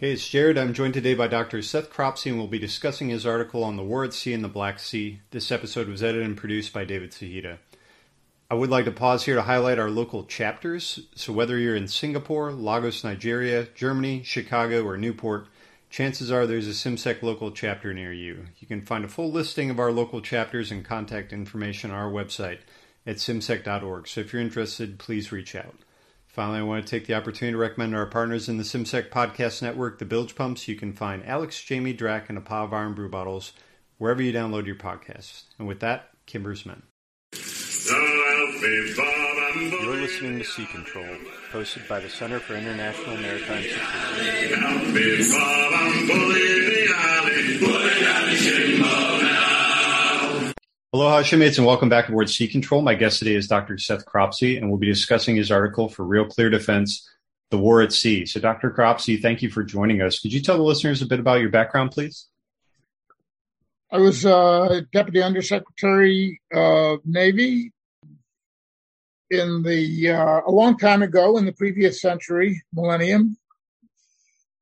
Hey, it's Jared. I'm joined today by Dr. Seth Cropsey, and we'll be discussing his article on the War at Sea and the Black Sea. This episode was edited and produced by David Sahita. I would like to pause here to highlight our local chapters. So whether you're in Singapore, Lagos, Nigeria, Germany, Chicago, or Newport, chances are there's a CIMSEC local chapter near you. You can find a full listing of our local chapters and contact information on our website at CIMSEC.org. So if you're interested, please reach out. Finally, I want to take the opportunity to recommend our partners in the CIMSEC podcast network, the Bilge Pumps. You can find Alex, Jamie, Drack, and a Paw of Iron Brew Bottles wherever you download your podcasts. And with that, Kimber's Men. You're listening to Sea Control, hosted by the Center for International Maritime Security. Aloha, shipmates, and welcome back aboard Sea Control. My guest today is Dr. Seth Cropsey, and we'll be discussing his article for Real Clear Defense, The War at Sea. So, Dr. Cropsey, thank you for joining us. Could you tell the listeners a bit about your background, please? I was Deputy Undersecretary of Navy in the a long time ago, in the previous century, millennium.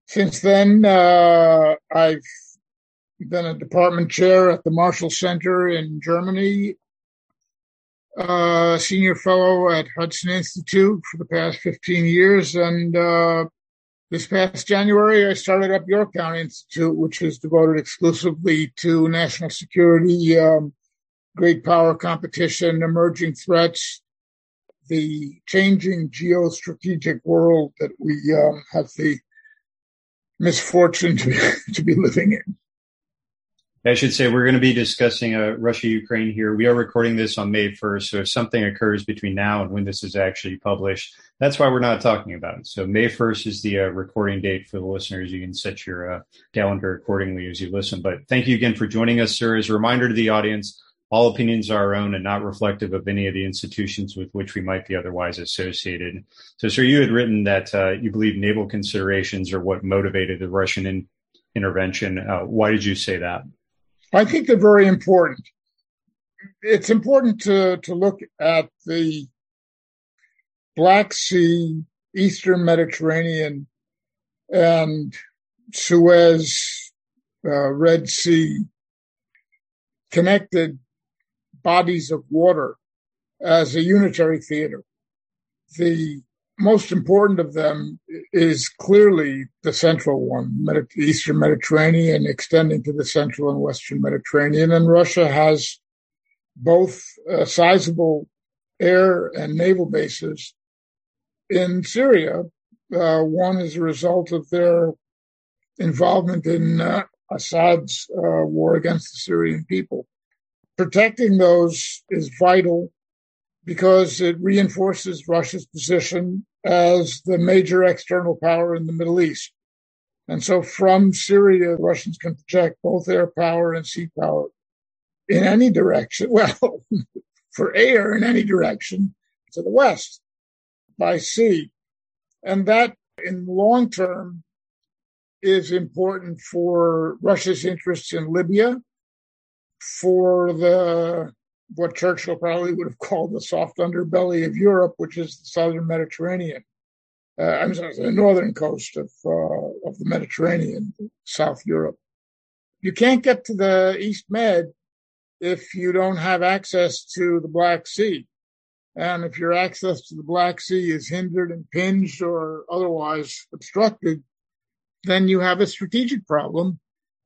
Since then, I've been a department chair at the Marshall Center in Germany, senior fellow at Hudson Institute for the past 15 years, and this past January, I started up Yorktown Institute, which is devoted exclusively to national security, great power competition, emerging threats, the changing geostrategic world that we have the misfortune to be living in. I should say we're going to be discussing Russia-Ukraine here. We are recording this on May 1st, so if something occurs between now and when this is actually published, that's why we're not talking about it. So May 1st is the recording date for the listeners. You can set your calendar accordingly as you listen. But thank you again for joining us, sir. As a reminder to the audience, all opinions are our own and not reflective of any of the institutions with which we might be otherwise associated. So, sir, you had written that you believe naval considerations are what motivated the Russian intervention. Why did you say that? I think they're very important. It's important to look at the Black Sea, Eastern Mediterranean, and Suez, Red Sea, connected bodies of water as a unitary theater. The most important of them is clearly the central one, Eastern Mediterranean, extending to the central and Western Mediterranean. And Russia has both sizable air and naval bases in Syria. One is a result of their involvement in Assad's war against the Syrian people. Protecting those is vital because it reinforces Russia's position as the major external power in the Middle East. And so from Syria, Russians can project both air power and sea power in any direction. Well, for air, in any direction to the west by sea. And that, in the long term, is important for Russia's interests in Libya, for what Churchill probably would have called the soft underbelly of Europe, which is the southern Mediterranean. I'm sorry, the northern coast of the Mediterranean, South Europe. You can't get to the East Med if you don't have access to the Black Sea. And if your access to the Black Sea is hindered, impinged, or otherwise obstructed, then you have a strategic problem.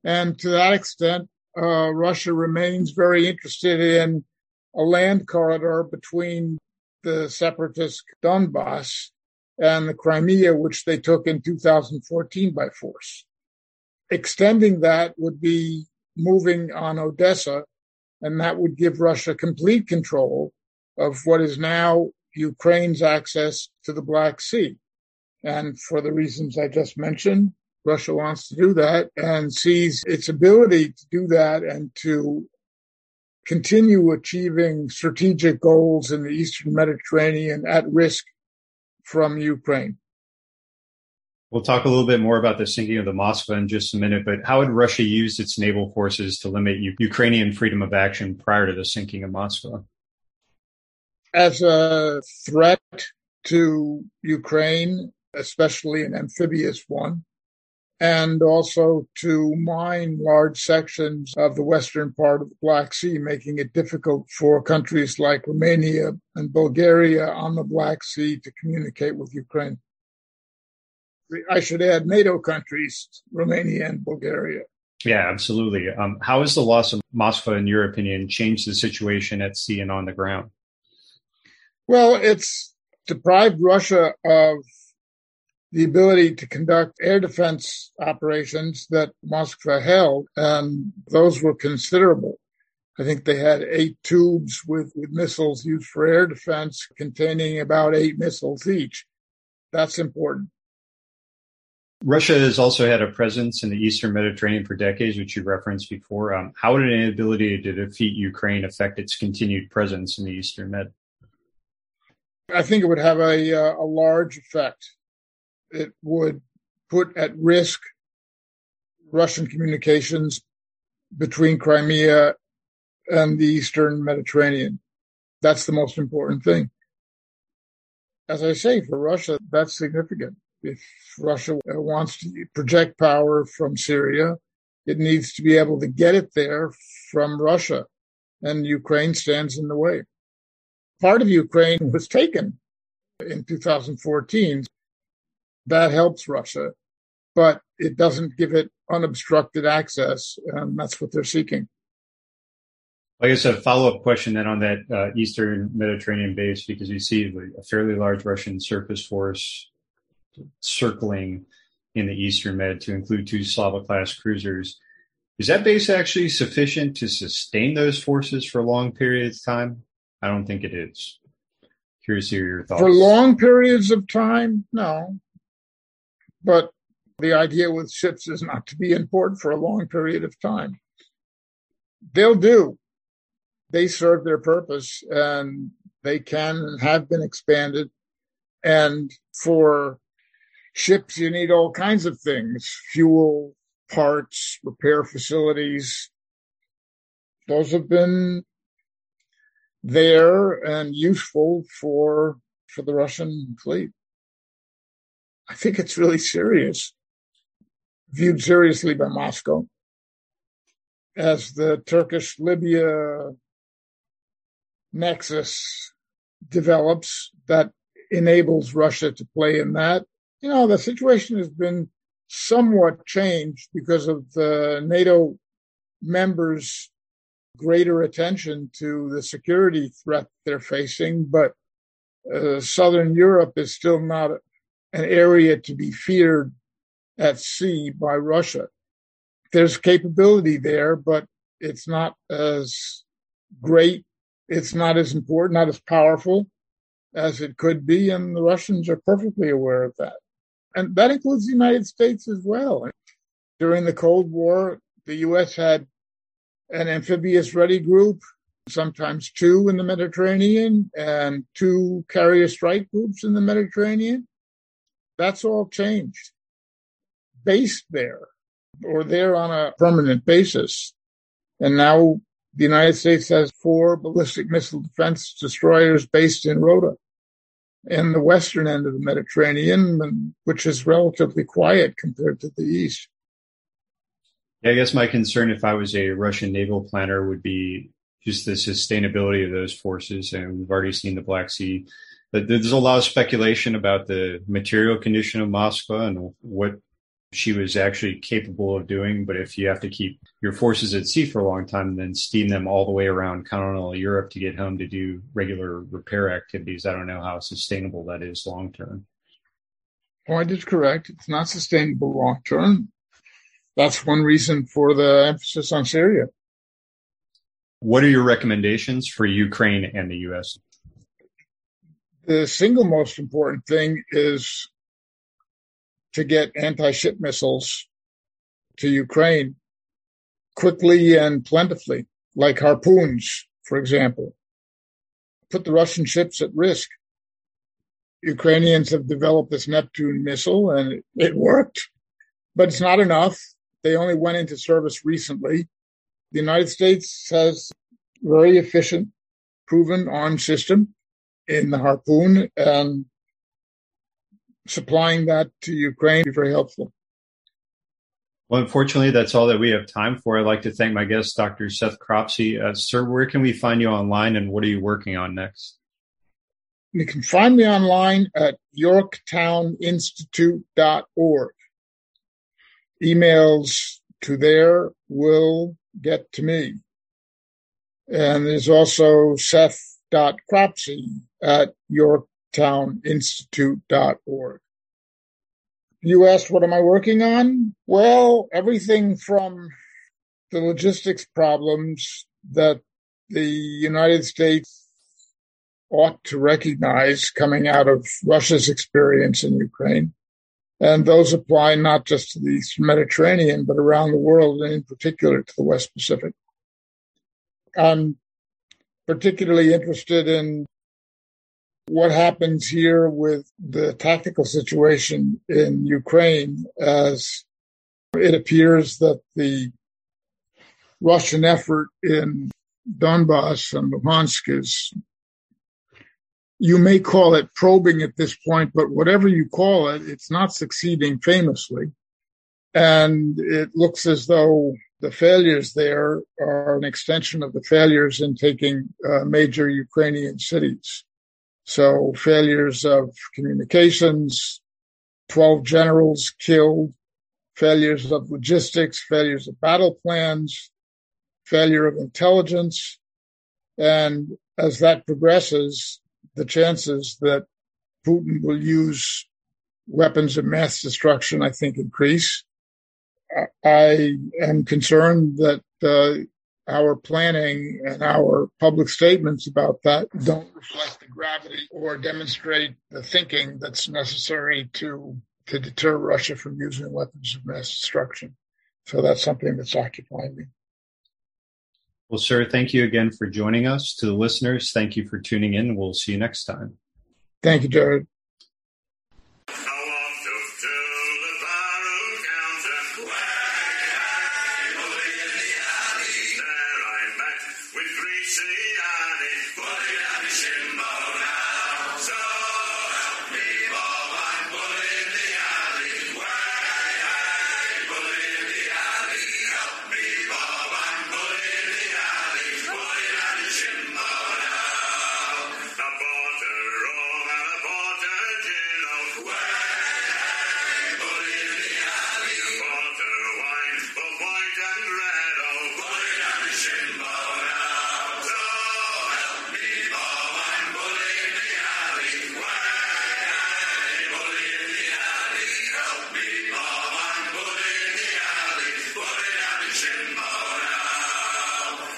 And to that extent, Russia remains very interested in a land corridor between the separatist Donbass and the Crimea, which they took in 2014 by force. Extending that would be moving on Odessa, and that would give Russia complete control of what is now Ukraine's access to the Black Sea. And for the reasons I just mentioned, Russia wants to do that and sees its ability to do that and to continue achieving strategic goals in the Eastern Mediterranean at risk from Ukraine. We'll talk a little bit more about the sinking of the Moskva in just a minute, but how had Russia used its naval forces to limit Ukrainian freedom of action prior to the sinking of Moskva? As a threat to Ukraine, especially an amphibious one, and also to mine large sections of the western part of the Black Sea, making it difficult for countries like Romania and Bulgaria on the Black Sea to communicate with Ukraine. I should add NATO countries, Romania and Bulgaria. Yeah, absolutely. How has the loss of Moskva, in your opinion, changed the situation at sea and on the ground? Well, it's deprived Russia of the ability to conduct air defense operations that Moskva held, and those were considerable. I think they had 8 tubes with missiles used for air defense containing about 8 missiles each. That's important. Russia has also had a presence in the Eastern Mediterranean for decades, which you referenced before. How would an inability to defeat Ukraine affect its continued presence in the Eastern Med? I think it would have a large effect. It would put at risk Russian communications between Crimea and the Eastern Mediterranean. That's the most important thing. As I say, for Russia, that's significant. If Russia wants to project power from Syria, it needs to be able to get it there from Russia, and Ukraine stands in the way. Part of Ukraine was taken in 2014. That helps Russia, but it doesn't give it unobstructed access, and that's what they're seeking. I guess a follow-up question then on that Eastern Mediterranean base, because you see a fairly large Russian surface force circling in the Eastern Med to include 2 Slava-class cruisers. Is that base actually sufficient to sustain those forces for long periods of time? I don't think it is. Curious to hear your thoughts. For long periods of time, no. But the idea with ships is not to be in port for a long period of time. They'll do. They serve their purpose, and they can and have been expanded. And for ships, you need all kinds of things: fuel, parts, repair facilities. Those have been there and useful for the Russian fleet. I think it's really serious, viewed seriously by Moscow, as the Turkish-Libya nexus develops. That enables Russia to play in that. You know, the situation has been somewhat changed because of the NATO members' greater attention to the security threat they're facing, but Southern Europe is still not an area to be feared at sea by Russia. There's capability there, but it's not as great, it's not as important, not as powerful as it could be, and the Russians are perfectly aware of that. And that includes the United States as well. During the Cold War, the U.S. had an amphibious-ready group, sometimes 2 in the Mediterranean and 2 carrier strike groups in the Mediterranean. That's all changed. Based there, or there on a permanent basis. And now the United States has 4 ballistic missile defense destroyers based in Rota, in the western end of the Mediterranean, which is relatively quiet compared to the east. I guess my concern, if I was a Russian naval planner, would be just the sustainability of those forces. And we've already seen the Black Sea. But there's a lot of speculation about the material condition of Moskva and what she was actually capable of doing. But if you have to keep your forces at sea for a long time, then steam them all the way around continental Europe to get home to do regular repair activities, I don't know how sustainable that is long term. Point is correct. It's not sustainable long term. That's one reason for the emphasis on Syria. What are your recommendations for Ukraine and the U.S.? The single most important thing is to get anti-ship missiles to Ukraine quickly and plentifully, like Harpoons, for example. Put the Russian ships at risk. Ukrainians have developed this Neptune missile, and it worked, but it's not enough. They only went into service recently. The United States has a very efficient, proven armed system in the Harpoon, and supplying that to Ukraine would be very helpful. Well, unfortunately, that's all that we have time for. I'd like to thank my guest, Dr. Seth Cropsey. Sir, where can we find you online, and what are you working on next? You can find me online at yorktowninstitute.org. Emails to there will get to me. And there's also seth.cropsey@yorktowninstitute.org. You asked, what am I working on? Well, everything from the logistics problems that the United States ought to recognize coming out of Russia's experience in Ukraine. And those apply not just to the Mediterranean, but around the world, and in particular to the West Pacific. I'm particularly interested in what happens here with the tactical situation in Ukraine, as it appears that the Russian effort in Donbass and Luhansk is, you may call it probing at this point, but whatever you call it, it's not succeeding famously. And it looks as though the failures there are an extension of the failures in taking major Ukrainian cities. So failures of communications, 12 generals killed, failures of logistics, failures of battle plans, failure of intelligence. And as that progresses, the chances that Putin will use weapons of mass destruction, I think, increase. I am concerned that our planning and our public statements about that don't reflect the gravity or demonstrate the thinking that's necessary to deter Russia from using weapons of mass destruction. So that's something that's occupying me. Well, sir, thank you again for joining us. To the listeners, thank you for tuning in. We'll see you next time. Thank you, Jared.